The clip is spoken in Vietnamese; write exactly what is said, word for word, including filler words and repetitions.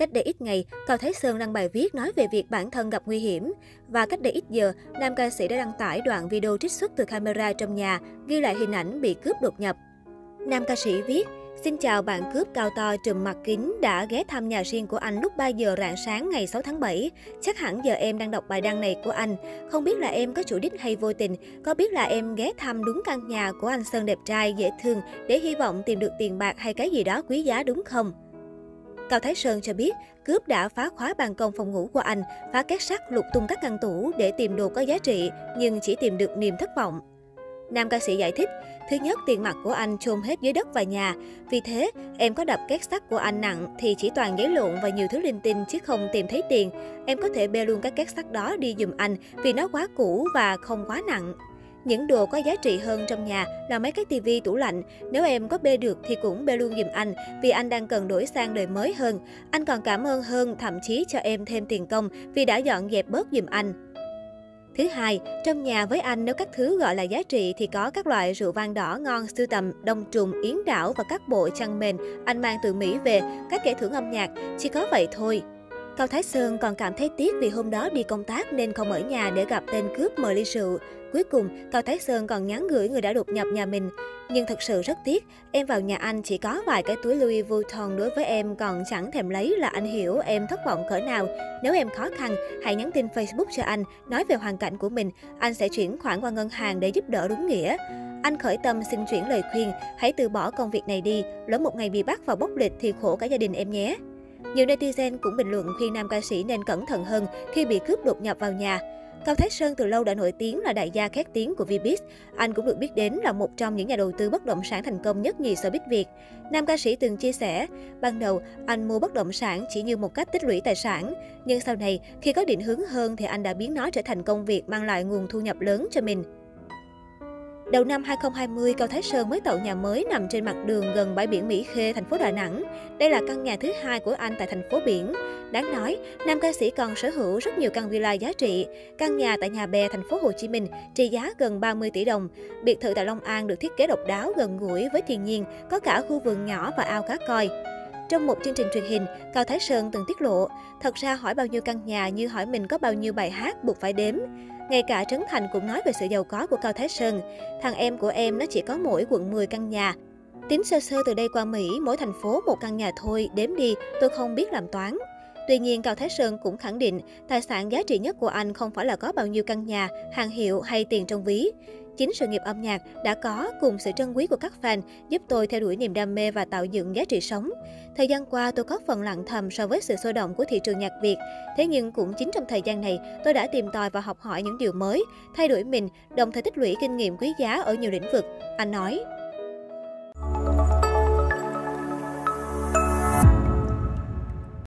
Cách đây ít ngày, Cao Thái Sơn đăng bài viết nói về việc bản thân gặp nguy hiểm. Và cách đây ít giờ, nam ca sĩ đã đăng tải đoạn video trích xuất từ camera trong nhà, ghi lại hình ảnh bị cướp đột nhập. Nam ca sĩ viết, xin chào bạn cướp cao to trùm mặt kính đã ghé thăm nhà riêng của anh lúc ba giờ rạng sáng ngày sáu tháng bảy. Chắc hẳn giờ em đang đọc bài đăng này của anh. Không biết là em có chủ đích hay vô tình, có biết là em ghé thăm đúng căn nhà của anh Sơn đẹp trai, dễ thương để hy vọng tìm được tiền bạc hay cái gì đó quý giá đúng không? Cao Thái Sơn cho biết, cướp đã phá khóa ban công phòng ngủ của anh, phá két sắt, lục tung các ngăn tủ để tìm đồ có giá trị, nhưng chỉ tìm được niềm thất vọng. Nam ca sĩ giải thích, thứ nhất, tiền mặt của anh chôn hết dưới đất và nhà. Vì thế, em có đập két sắt của anh nặng thì chỉ toàn giấy lộn và nhiều thứ linh tinh chứ không tìm thấy tiền. Em có thể bê luôn các két sắt đó đi giùm anh vì nó quá cũ và không quá nặng. Những đồ có giá trị hơn trong nhà là mấy cái tivi, tủ lạnh. Nếu em có bê được thì cũng bê luôn giùm anh vì anh đang cần đổi sang đời mới hơn. Anh còn cảm ơn hơn, thậm chí cho em thêm tiền công vì đã dọn dẹp bớt giùm anh. Thứ hai, trong nhà với anh nếu các thứ gọi là giá trị thì có các loại rượu vang đỏ ngon sưu tầm, đông trùng, yến đảo và các bộ chăn mền anh mang từ Mỹ về, các kẻ thưởng âm nhạc, chỉ có vậy thôi. Cao Thái Sơn còn cảm thấy tiếc vì hôm đó đi công tác nên không ở nhà để gặp tên cướp mời ly rượu. Cuối cùng, Cao Thái Sơn còn nhắn gửi người đã đột nhập nhà mình. Nhưng thật sự rất tiếc, em vào nhà anh chỉ có vài cái túi Louis Vuitton, đối với em còn chẳng thèm lấy là anh hiểu em thất vọng cỡ nào. Nếu em khó khăn, hãy nhắn tin Facebook cho anh, nói về hoàn cảnh của mình, anh sẽ chuyển khoản qua ngân hàng để giúp đỡ đúng nghĩa. Anh khởi tâm xin chuyển lời khuyên, hãy từ bỏ công việc này đi, lỡ một ngày bị bắt vào bốc lịch thì khổ cả gia đình em nhé. Nhiều netizen cũng bình luận khuyên nam ca sĩ nên cẩn thận hơn khi bị cướp đột nhập vào nhà. Cao Thái Sơn từ lâu đã nổi tiếng là đại gia khét tiếng của Vbiz. Anh cũng được biết đến là một trong những nhà đầu tư bất động sản thành công nhất nhì showbiz Việt. Nam ca sĩ từng chia sẻ, ban đầu anh mua bất động sản chỉ như một cách tích lũy tài sản. Nhưng sau này, khi có định hướng hơn thì anh đã biến nó trở thành công việc mang lại nguồn thu nhập lớn cho mình. Đầu năm hai không hai không, Cao Thái Sơn mới tậu nhà mới nằm trên mặt đường gần bãi biển Mỹ Khê, thành phố Đà Nẵng. Đây là căn nhà thứ hai của anh tại thành phố biển. Đáng nói, nam ca sĩ còn sở hữu rất nhiều căn villa giá trị. Căn nhà tại Nhà Bè, thành phố Hồ Chí Minh trị giá gần ba mươi tỷ đồng. Biệt thự tại Long An được thiết kế độc đáo, gần gũi với thiên nhiên, có cả khu vườn nhỏ và ao cá koi. Trong một chương trình truyền hình, Cao Thái Sơn từng tiết lộ, thật ra hỏi bao nhiêu căn nhà như hỏi mình có bao nhiêu bài hát buộc phải đếm. Ngay cả Trấn Thành cũng nói về sự giàu có của Cao Thái Sơn. Thằng em của em nó chỉ có mỗi quận mười căn nhà. Tính sơ sơ từ đây qua Mỹ, mỗi thành phố một căn nhà thôi, đếm đi, tôi không biết làm toán. Tuy nhiên, Cao Thái Sơn cũng khẳng định, tài sản giá trị nhất của anh không phải là có bao nhiêu căn nhà, hàng hiệu hay tiền trong ví. Chính sự nghiệp âm nhạc đã có cùng sự trân quý của các fan giúp tôi theo đuổi niềm đam mê và tạo dựng giá trị sống. Thời gian qua tôi có phần lặng thầm so với sự sôi động của thị trường nhạc Việt. Thế nhưng cũng chính trong thời gian này tôi đã tìm tòi và học hỏi những điều mới, thay đổi mình, đồng thời tích lũy kinh nghiệm quý giá ở nhiều lĩnh vực, anh nói.